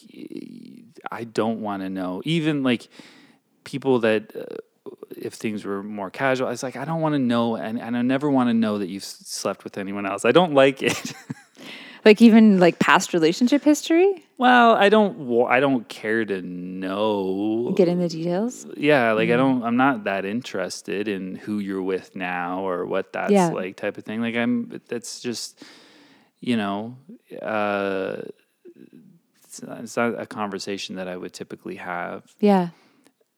I don't want to know. Even like people that... Uh, if things were more casual, I was like, I don't want to know. And, and I never want to know that you've slept with anyone else. I don't like it. Like even like past relationship history? Well, I don't I don't care to know. Get in the details? Yeah, like mm-hmm. I don't I'm not that interested in who you're with now or what that's yeah. like type of thing. Like I'm that's just you know, uh, it's, not, it's not a conversation that I would typically have. Yeah.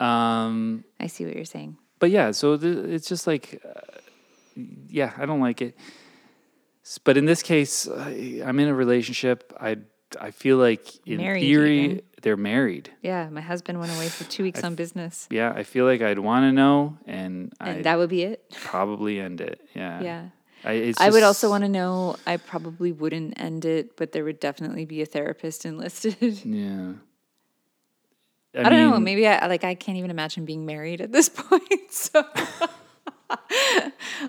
Um, I see what you're saying. But yeah, so th- it's just like, uh, yeah, I don't like it. But in this case, I, I'm in a relationship. I I feel like in married theory, even. They're married. Yeah, my husband went away for two weeks I, on business. Yeah, I feel like I'd want to know, and, and that would be it. Probably end it. Yeah. Yeah. I, it's I just, would also want to know, I probably wouldn't end it, but there would definitely be a therapist enlisted. Yeah. I, I mean, don't know. Maybe I, like, I can't even imagine being married at this point. So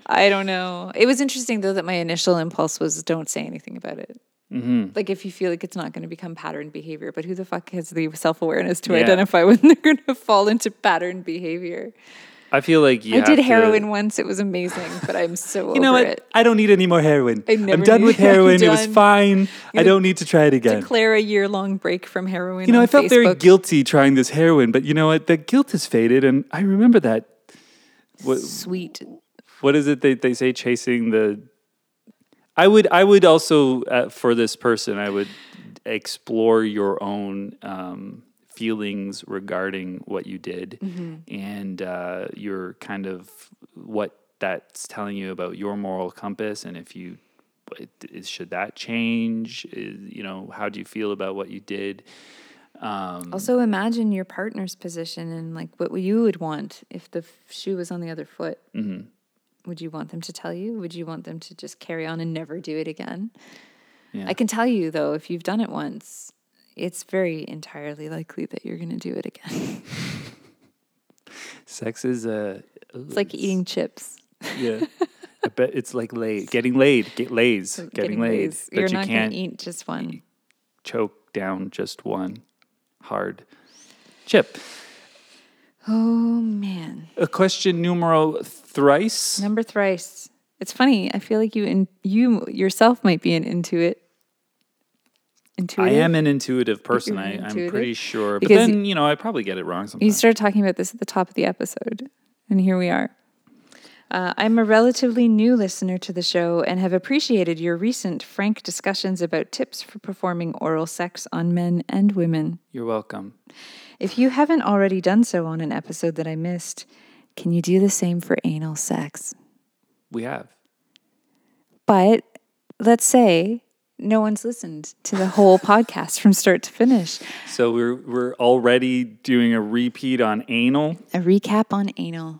I don't know. It was interesting though that my initial impulse was don't say anything about it. Mm-hmm. Like if you feel like it's not going to become pattern behavior, but who the fuck has the self-awareness to yeah. identify when they're going to fall into pattern behavior? I feel like you I did heroin to... once. It was amazing, but I'm so over it. You know what? It. I don't need any more heroin. Never I'm done with heroin. Done. It was fine. I don't need to try it again. Declare a year-long break from heroin. You know, on I felt Facebook. Very guilty trying this heroin, but you know what? That guilt has faded, and I remember that. What, Sweet. What is it they they say? Chasing the. I would. I would also uh, for this person. I would explore your own. Um, feelings regarding what you did mm-hmm. and uh, your kind of what that's telling you about your moral compass and if you, it, it, should that change? Is, you know, how do you feel about what you did? Um, also imagine your partner's position and like what you would want if the shoe was on the other foot. Mm-hmm. Would you want them to tell you? Would you want them to just carry on and never do it again? Yeah. I can tell you though, if you've done it once, it's very entirely likely that you're going to do it again. Sex is a... Uh, it's like eating chips. Yeah. I bet it's like laid. Getting laid. Get lays. Getting, getting laid. Lays. You're you not going to eat just one. Choke down just one hard chip. Oh, man. A question numero thrice. Number thrice. It's funny. I feel like you in, you yourself might be an intuit. Intuitive? I am an intuitive person, an intuitive? I, I'm pretty sure. Because but then, you know, I probably get it wrong sometimes. You started talking about this at the top of the episode, and here we are. Uh, I'm a relatively new listener to the show and have appreciated your recent frank discussions about tips for performing oral sex on men and women. You're welcome. If you haven't already done so on an episode that I missed, can you do the same for anal sex? We have. But let's say... no one's listened to the whole podcast from start to finish. So we're we're already doing a repeat on anal. A recap on anal.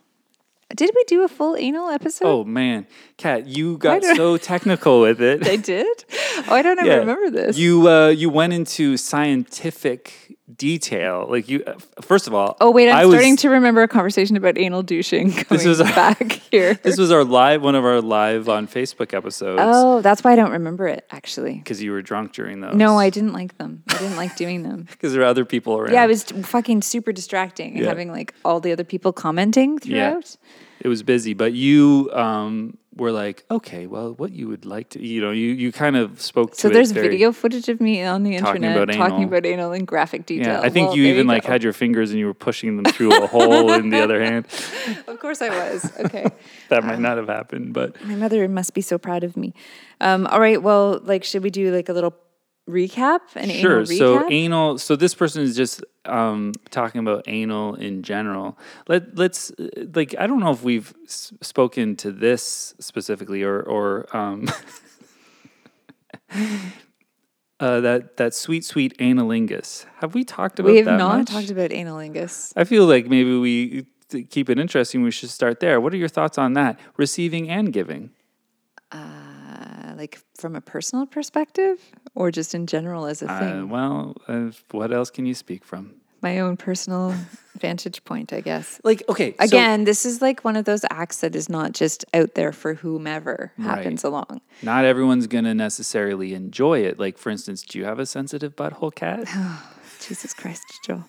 Did we do a full anal episode? Oh, man. Kat, you got so technical with it. I did? Oh, I don't yeah. even remember this. You uh, you went into scientific detail. Like you, uh, first of all... Oh, wait, I'm I starting was, to remember a conversation about anal douching coming this was back our, here. This was our live, one of our live on Facebook episodes. Oh, that's why I don't remember it, actually. Because you were drunk during those. No, I didn't like them. I didn't like doing them. Because there were other people around. Yeah, it was fucking super distracting and yeah. having like all the other people commenting throughout. Yeah. It was busy, but you um, were like, okay, well, what you would like to, you know, you, you kind of spoke to so it. So there's video footage of me on the internet about talking about anal in graphic detail. Yeah, I think well, you even you like had your fingers and you were pushing them through a hole in the other hand. Of course I was. Okay. That might um, not have happened, but. My mother must be so proud of me. Um, all right. Well, like, should we do like a little recap? An sure. Anal recap? So anal, so this person is just. Um, talking about anal in general, let let's like I don't know if we've s- spoken to this specifically or or um, uh, that that sweet sweet analingus. Have we talked about? We have that not much? Talked about analingus. I feel like maybe we to keep it interesting. We should start there. What are your thoughts on that? Receiving and giving, uh, like from a personal perspective, or just in general as a thing. Uh, well, uh, what else can you speak from? My own personal vantage point, I guess. Like, okay. Again, so, this is like one of those acts that is not just out there for whomever happens right. along. Not everyone's going to necessarily enjoy it. Like, for instance, do you have a sensitive butthole, Kat? Oh, Jesus Christ, Joel.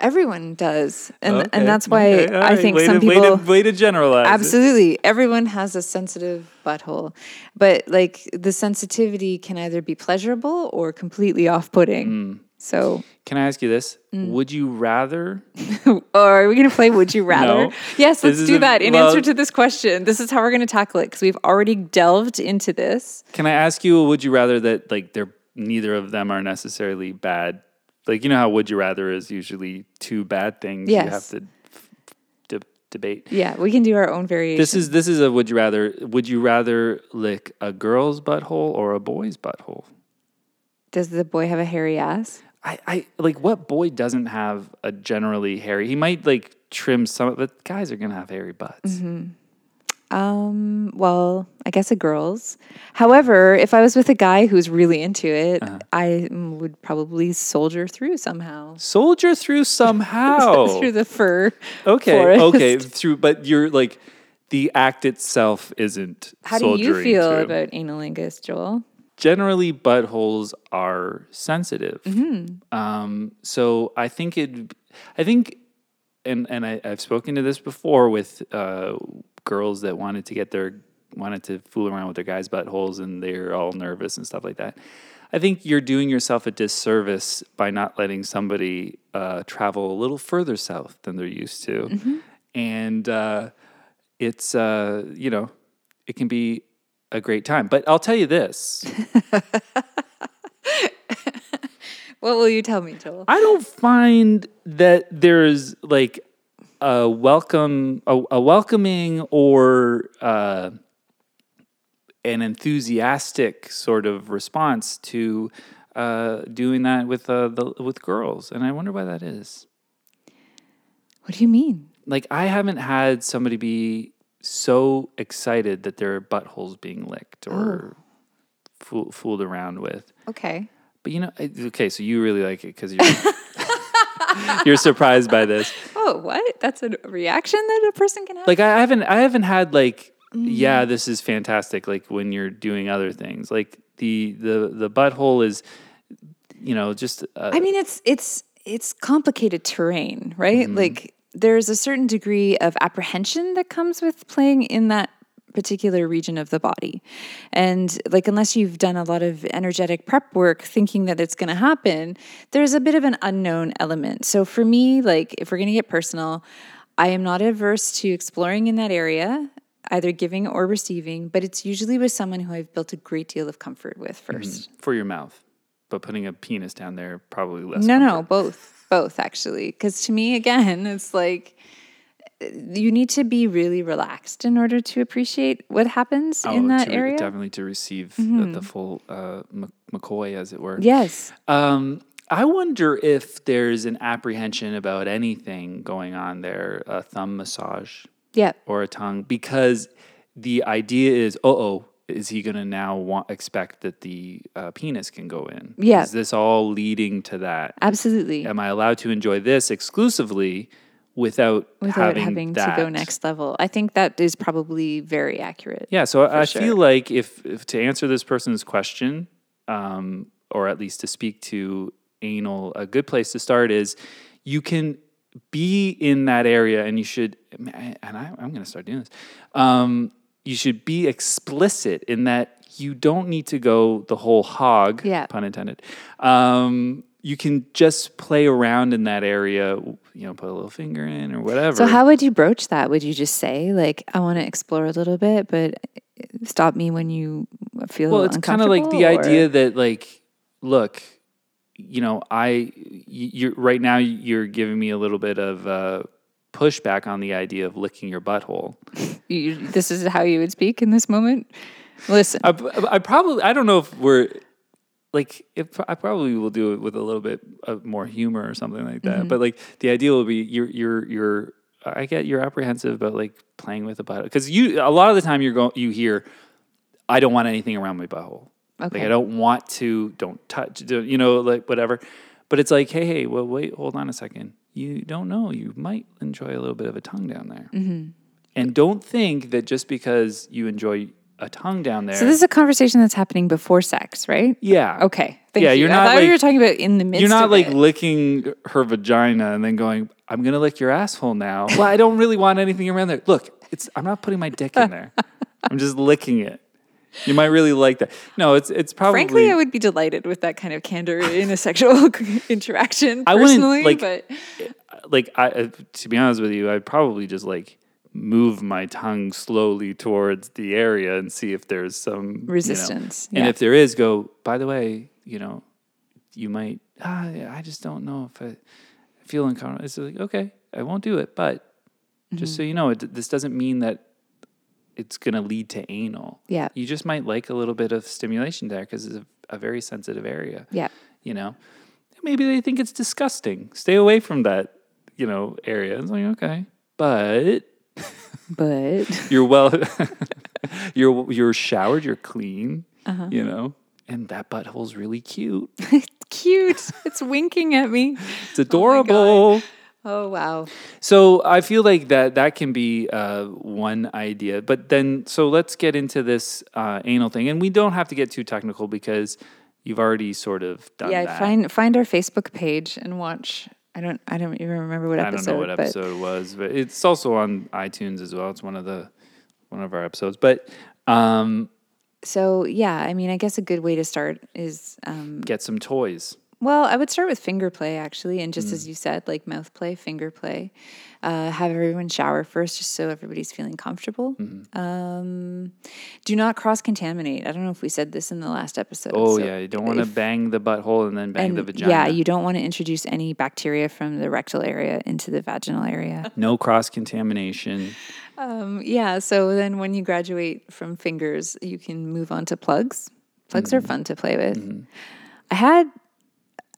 Everyone does. And okay. and that's why okay. I right. think way some to, people... Way to, way to generalize. Absolutely. It. Everyone has a sensitive butthole. But like the sensitivity can either be pleasurable or completely off-putting. Mm. So... Can I ask you this? Mm. Would you rather? Or are we going to play Would You Rather? No. Yes, let's do that. In well, answer to this question, this is how we're going to tackle it because we've already delved into this. Can I ask you a Would You Rather that like they're neither of them are necessarily bad? Like, you know how Would You Rather is usually two bad things yes. you have to f- d- debate. Yeah, we can do our own variation. This is this is a Would You Rather. Would you rather lick a girl's butthole or a boy's butthole? Does the boy have a hairy ass? I, I like what boy doesn't have a generally hairy? He might like trim some, but guys are gonna have hairy butts. Mm-hmm. Um, well, I guess a girl's. However, if I was with a guy who's really into it, uh-huh. I would probably soldier through somehow. Soldier through somehow through the fur. Okay, forest. okay, through. But you're like the act itself isn't. How do you feel through. about analingus, Joel? Generally, buttholes are sensitive. Mm-hmm. Um, so I think it, I think, and and I, I've spoken to this before with uh, girls that wanted to get their wanted to fool around with their guys' buttholes, and they're all nervous and stuff like that. I think you're doing yourself a disservice by not letting somebody uh, travel a little further south than they're used to, mm-hmm. and uh, it's uh, you know, it can be a great time. But I'll tell you this. What will you tell me, Joel? I don't find that there's like a welcome, a, a welcoming or uh, an enthusiastic sort of response to uh, doing that with uh, the, with girls. And I wonder why that is. What do you mean? Like, I haven't had somebody be so excited that their buttholes being licked or oh. fool, fooled around with. Okay. But you know, okay, so you really like it because you're, you're surprised by this. Oh, what? That's a reaction that a person can have? Like, I haven't, I haven't had like, mm. yeah, this is fantastic. Like when you're doing other things, like the, the, the butthole is, you know, just. Uh, I mean, it's, it's, it's complicated terrain, right? Mm-hmm. Like, there's a certain degree of apprehension that comes with playing in that particular region of the body. And like, unless you've done a lot of energetic prep work thinking that it's going to happen, there's a bit of an unknown element. So for me, like, if we're going to get personal, I am not averse to exploring in that area, either giving or receiving, but it's usually with someone who I've built a great deal of comfort with first. Mm-hmm. For your mouth. But putting a penis down there, probably less. No, comfort. no, both. Both, actually, because to me, again, it's like you need to be really relaxed in order to appreciate what happens oh, in that to, area. Definitely to receive mm-hmm. the, the full uh, McCoy, as it were. Yes. Um, I wonder if there's an apprehension about anything going on there, a thumb massage yep. or a tongue, because the idea is, uh-oh, is he going to now want, expect that the uh, penis can go in? Yeah. Is this all leading to that? Absolutely. Am I allowed to enjoy this exclusively without, without having, having that? to go next level? I think that is probably very accurate. Yeah, so I, I sure. feel like if, if to answer this person's question, um, or at least to speak to anal, a good place to start is you can be in that area and you should, and I, I'm going to start doing this, um, you should be explicit in that you don't need to go the whole hog, yeah. pun intended. Um, you can just play around in that area, you know, put a little finger in or whatever. So how would you broach that? Would you just say, like, I want to explore a little bit, but stop me when you feel well, it's kind of like the or? idea that, like, look, you know, I, you're right now you're giving me a little bit of uh, pushback on the idea of licking your butthole. You, this is how you would speak in this moment? Listen. I, I probably, I don't know if we're, like, if, I probably will do it with a little bit of more humor or something like that. Mm-hmm. But, like, the idea will be you're, you're, you're, I get you're apprehensive about, like, playing with a butthole. Because you, a lot of the time you're going, you hear, I don't want anything around my butthole. Okay. Like, I don't want to, don't touch, don't, you know, like, whatever. But it's like, hey, hey, well, wait, hold on a second. You don't know. You might enjoy a little bit of a tongue down there. Mm-hmm. And don't think that just because you enjoy a tongue down there. So this is a conversation that's happening before sex, right? Yeah. Okay. Thank yeah, you. You're not I thought like, you were talking about in the midst You're not of like it. Licking her vagina and then going, I'm going to lick your asshole now. Well, I don't really want anything around there. Look, it's I'm not putting my dick in there. I'm just licking it. You might really like that. No, it's it's probably... Frankly, I would be delighted with that kind of candor in a sexual interaction personally. I wouldn't, like, but... like I, to be honest with you, I'd probably just like move my tongue slowly towards the area and see if there's some... resistance. You know, and yeah. if there is, go, by the way, you know, you might... Ah, I just don't know if I feel uncomfortable. It's like, okay, I won't do it, but just mm-hmm. so you know, it, this doesn't mean that it's going to lead to anal. Yeah. You just might like a little bit of stimulation there because it's a, a very sensitive area. Yeah. You know, maybe they think it's disgusting. Stay away from that, you know, area. It's like, okay, but, but you're well, you're, you're showered, you're clean, uh-huh. you know, and that butthole's really cute. It's cute. It's winking at me. It's adorable. Oh Oh, wow. So I feel like that, that can be uh, one idea. But then, so let's get into this uh, anal thing. And we don't have to get too technical because you've already sort of done yeah, that. Yeah, find find our Facebook page and watch. I don't I don't even remember what I episode. I don't know what but... episode it was. But it's also on iTunes as well. It's one of the one of our episodes. But... Um, so, yeah, I mean, I guess a good way to start is... Um, get some toys. Well, I would start with finger play, actually, and just mm. as you said, like mouth play, finger play. Uh, have everyone shower first just so everybody's feeling comfortable. Mm. Um, do not cross-contaminate. I don't know if we said this in the last episode. Oh, so yeah. You don't want to bang the butthole and then bang and, the vagina. Yeah, you don't want to introduce any bacteria from the rectal area into the vaginal area. No cross-contamination. um, yeah, so then when you graduate from fingers, you can move on to plugs. Plugs mm. are fun to play with. Mm. I had...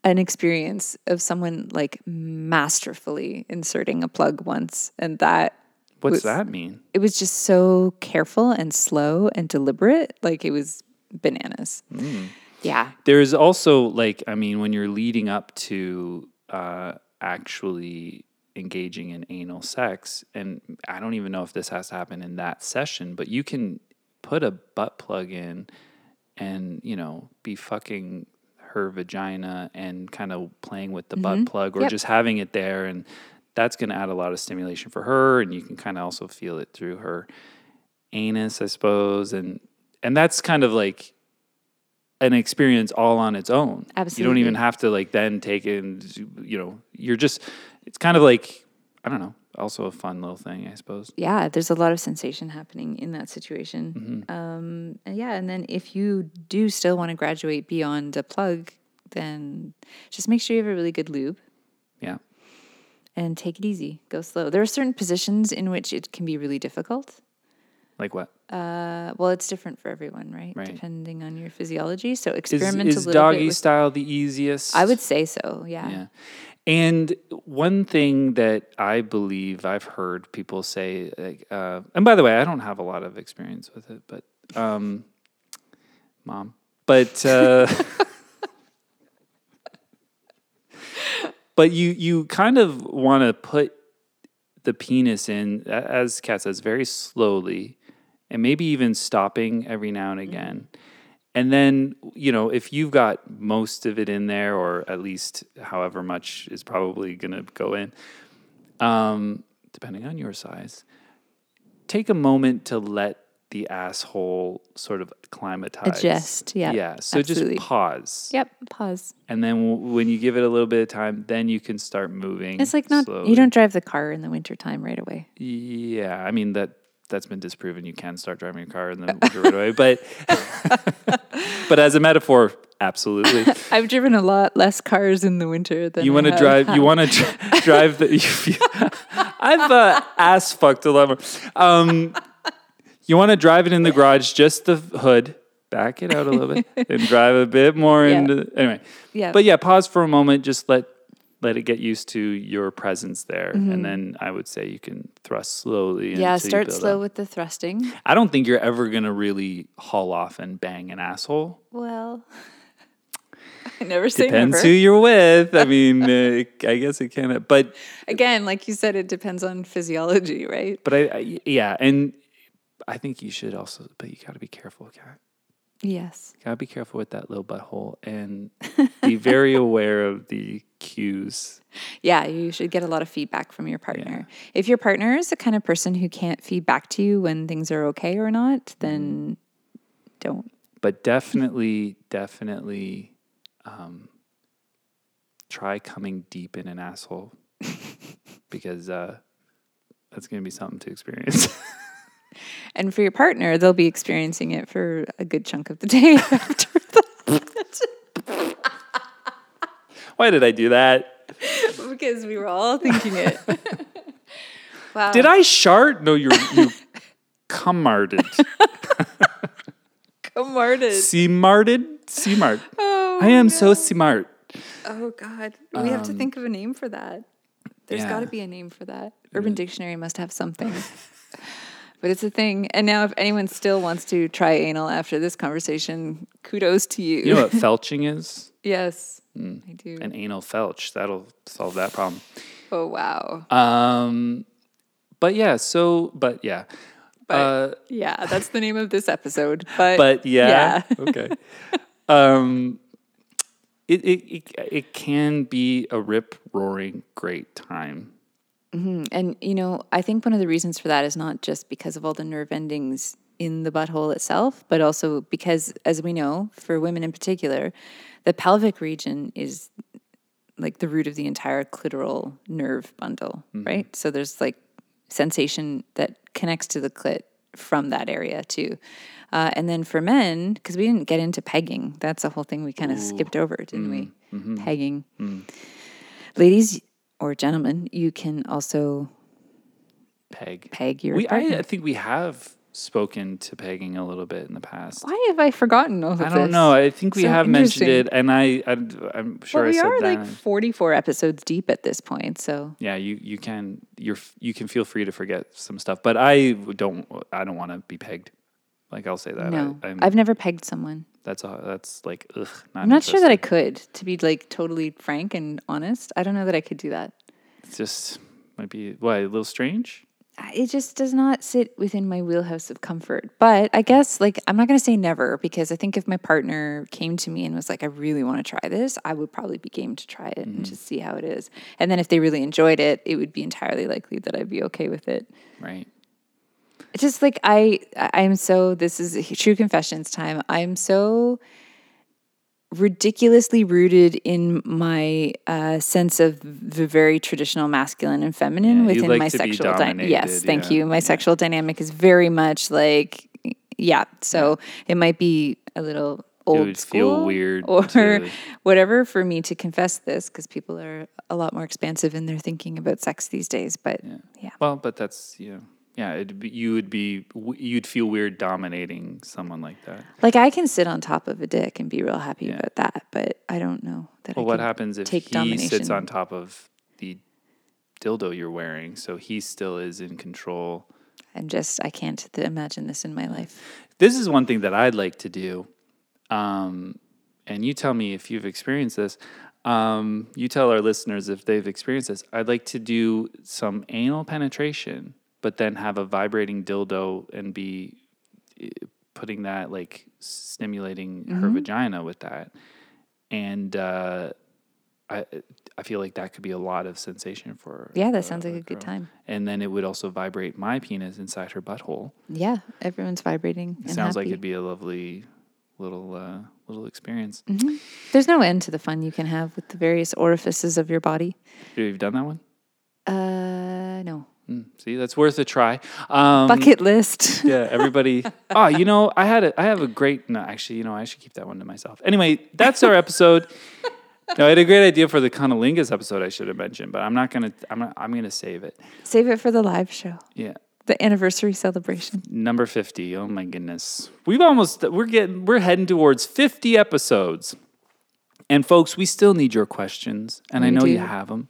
an experience of someone like masterfully inserting a plug once, and that what's was, that mean? It was just so careful and slow and deliberate, like it was bananas. Mm. Yeah. There's also like, I mean, when you're leading up to uh, actually engaging in anal sex, and I don't even know if this has to happen in that session, but you can put a butt plug in, and you know, be fucking her vagina and kind of playing with the mm-hmm. butt plug or yep. just having it there. And that's going to add a lot of stimulation for her. And you can kind of also feel it through her anus, I suppose. And, and that's kind of like an experience all on its own. Absolutely. You don't even have to like then take it and, you know, you're just, it's kind of like, I don't know, also a fun little thing, I suppose. Yeah. There's a lot of sensation happening in that situation. Mm-hmm. Um, and yeah. And then if you do still want to graduate beyond a plug, then just make sure you have a really good lube. Yeah. And take it easy. Go slow. There are certain positions in which it can be really difficult. Like what? Uh, well, it's different for everyone, right? Right. Depending on your physiology. So experiment is, is a little doggy bit. Doggy style with, the easiest? I would say so. Yeah. Yeah. And one thing that I believe I've heard people say, like, uh, and by the way, I don't have a lot of experience with it, but um, mom, but uh, but you you kind of want to put the penis in, as Kat says, very slowly, and maybe even stopping every now and again. Mm-hmm. And then, you know, if you've got most of it in there, or at least however much is probably going to go in, um, depending on your size, take a moment to let the asshole sort of acclimatize. Adjust, yeah. Yeah, so absolutely. Just pause. Yep, pause. And then w- when you give it a little bit of time, then you can start moving. It's like not slowly. You don't drive the car in the wintertime right away. Yeah, I mean, that... that's been disproven. You can start driving your car and then walk right away. But, but as a metaphor, absolutely. I've driven a lot less cars in the winter than you want to drive. You want to dr- drive the. You, I've uh, ass fucked a lot more. Um, you want to drive it in the garage, just the hood. Back it out a little bit and drive a bit more yeah. into. The, anyway, yeah. But yeah, pause for a moment. Just let. Let it get used to your presence there. Mm-hmm. And then I would say you can thrust slowly. Yeah, start slow up. With the thrusting. I don't think you're ever going to really haul off and bang an asshole. Well, I never say depends never. Depends who you're with. I mean, uh, I guess it can. But again, like you said, it depends on physiology, right? But I, I yeah. And I think you should also, but you got to be careful, Kat. Yes. You got to be careful with that little butthole and be very aware of the cues. Yeah, you should get a lot of feedback from your partner. Yeah. If your partner is the kind of person who can't feed back to you when things are okay or not, then don't. But definitely, definitely um, try coming deep in an asshole because uh, that's going to be something to experience. And for your partner, they'll be experiencing it for a good chunk of the day after that. Why did I do that? Because we were all thinking it. Wow. Did I shart? No, you're, you cum-arted. Cum-arted. C-marted? C-mart. Oh, I am no. so C-mart. Oh, God. We um, have to think of a name for that. There's yeah. got to be a name for that. Urban mm. Dictionary must have something. But it's a thing. And now if anyone still wants to try anal after this conversation, kudos to you. You know what felching is? Yes, mm. I do. An anal felch. That'll solve that problem. Oh, wow. Um, But, yeah, so, but, yeah. But, uh, yeah, that's the name of this episode. But, but yeah. yeah. Okay. Um, it, it, it, it can be a rip-roaring great time. Mm-hmm. And, you know, I think one of the reasons for that is not just because of all the nerve endings in the butthole itself, but also because, as we know, for women in particular, the pelvic region is like the root of the entire clitoral nerve bundle, mm-hmm. right? So there's like sensation that connects to the clit from that area too. Uh, and then for men, because we didn't get into pegging, that's a whole thing we kind of skipped over, didn't mm-hmm. we? Mm-hmm. Pegging. Mm. Ladies... or gentlemen, you can also peg peg your we, partner. I, I think we have spoken to pegging a little bit in the past. Why have I forgotten all of I this? I don't know. I think we so have mentioned it, and I, I, I'm sure well, I said that. We are like forty-four episodes deep at this point, so. Yeah, you, you can you're you can feel free to forget some stuff, but I don't I don't want to be pegged. Like, I'll say that. No, I, I'm, I've never pegged someone. That's all, that's like, ugh. Not I'm not sure that I could, to be like totally frank and honest. I don't know that I could do that. It's just, might be, why, a little strange? It just does not sit within my wheelhouse of comfort. But I guess, like, I'm not going to say never, because I think if my partner came to me and was like, I really want to try this, I would probably be game to try it mm-hmm. and just see how it is. And then if they really enjoyed it, it would be entirely likely that I'd be okay with it. Right. It's just like I, I'm so, this is true confessions time. I'm so ridiculously rooted in my uh, sense of the very traditional masculine and feminine yeah, within like my sexual dynamic. Yes, thank yeah. you. My yeah. sexual dynamic is very much like, yeah. So yeah. it might be a little old it would school feel weird or to... whatever for me to confess this because people are a lot more expansive in their thinking about sex these days. But yeah. yeah. Well, but that's, you know. Yeah, it'd be, you would be, you'd feel weird dominating someone like that. Like I can sit on top of a dick and be real happy yeah. about that, but I don't know that. Well, I what happens if he domination. sits on top of the dildo you're wearing? So he still is in control. I'm just, I can't th- imagine this in my life. This is one thing that I'd like to do, um, and you tell me if you've experienced this. Um, you tell our listeners if they've experienced this. I'd like to do some anal penetration. But then have a vibrating dildo and be putting that, like, stimulating mm-hmm. her vagina with that. And uh, I I feel like that could be a lot of sensation for her. Yeah, that uh, sounds like a girl. Good time. And then it would also vibrate my penis inside her butthole. Yeah, everyone's vibrating and sounds happy. Like it'd be a lovely little uh, little experience. Mm-hmm. There's no end to the fun you can have with the various orifices of your body. You've done that one? Uh, no. See, that's worth a try. Um, Bucket list. Yeah, everybody. Oh, you know, I had a, I have a great, no, actually, you know, I should keep that one to myself. Anyway, that's our episode. No, I had a great idea for the Conolingus episode I should have mentioned, but I'm not going to, I'm not, I'm going to save it. Save it for the live show. Yeah. The anniversary celebration. Number fifty. Oh my goodness. We've almost, we're getting, we're heading towards fifty episodes. And folks, we still need your questions. And we I know do. you have them.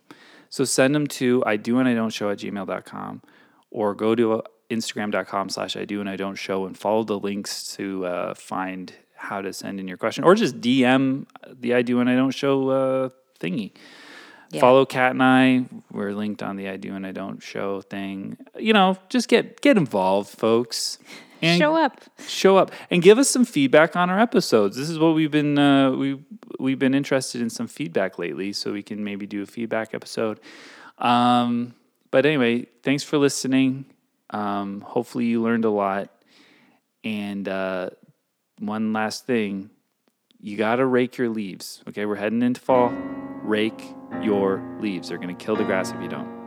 So send them to I do and I don't show at gmail dot com or go to Instagram dot com slash I do and I don't show and follow the links to uh, find how to send in your question or just D M the I do and I don't show uh, thingy. Yeah. Follow Kat and I. We're linked on the I do and I don't show thing. You know, just get get involved, folks. And show up. Show up and give us some feedback on our episodes. This is what we've been uh, we we've been interested in some feedback lately, so we can maybe do a feedback episode. Um, but anyway, thanks for listening. Um, hopefully, you learned a lot. And uh, one last thing, you gotta rake your leaves. Okay, we're heading into fall. Rake your leaves. They're gonna kill the grass if you don't.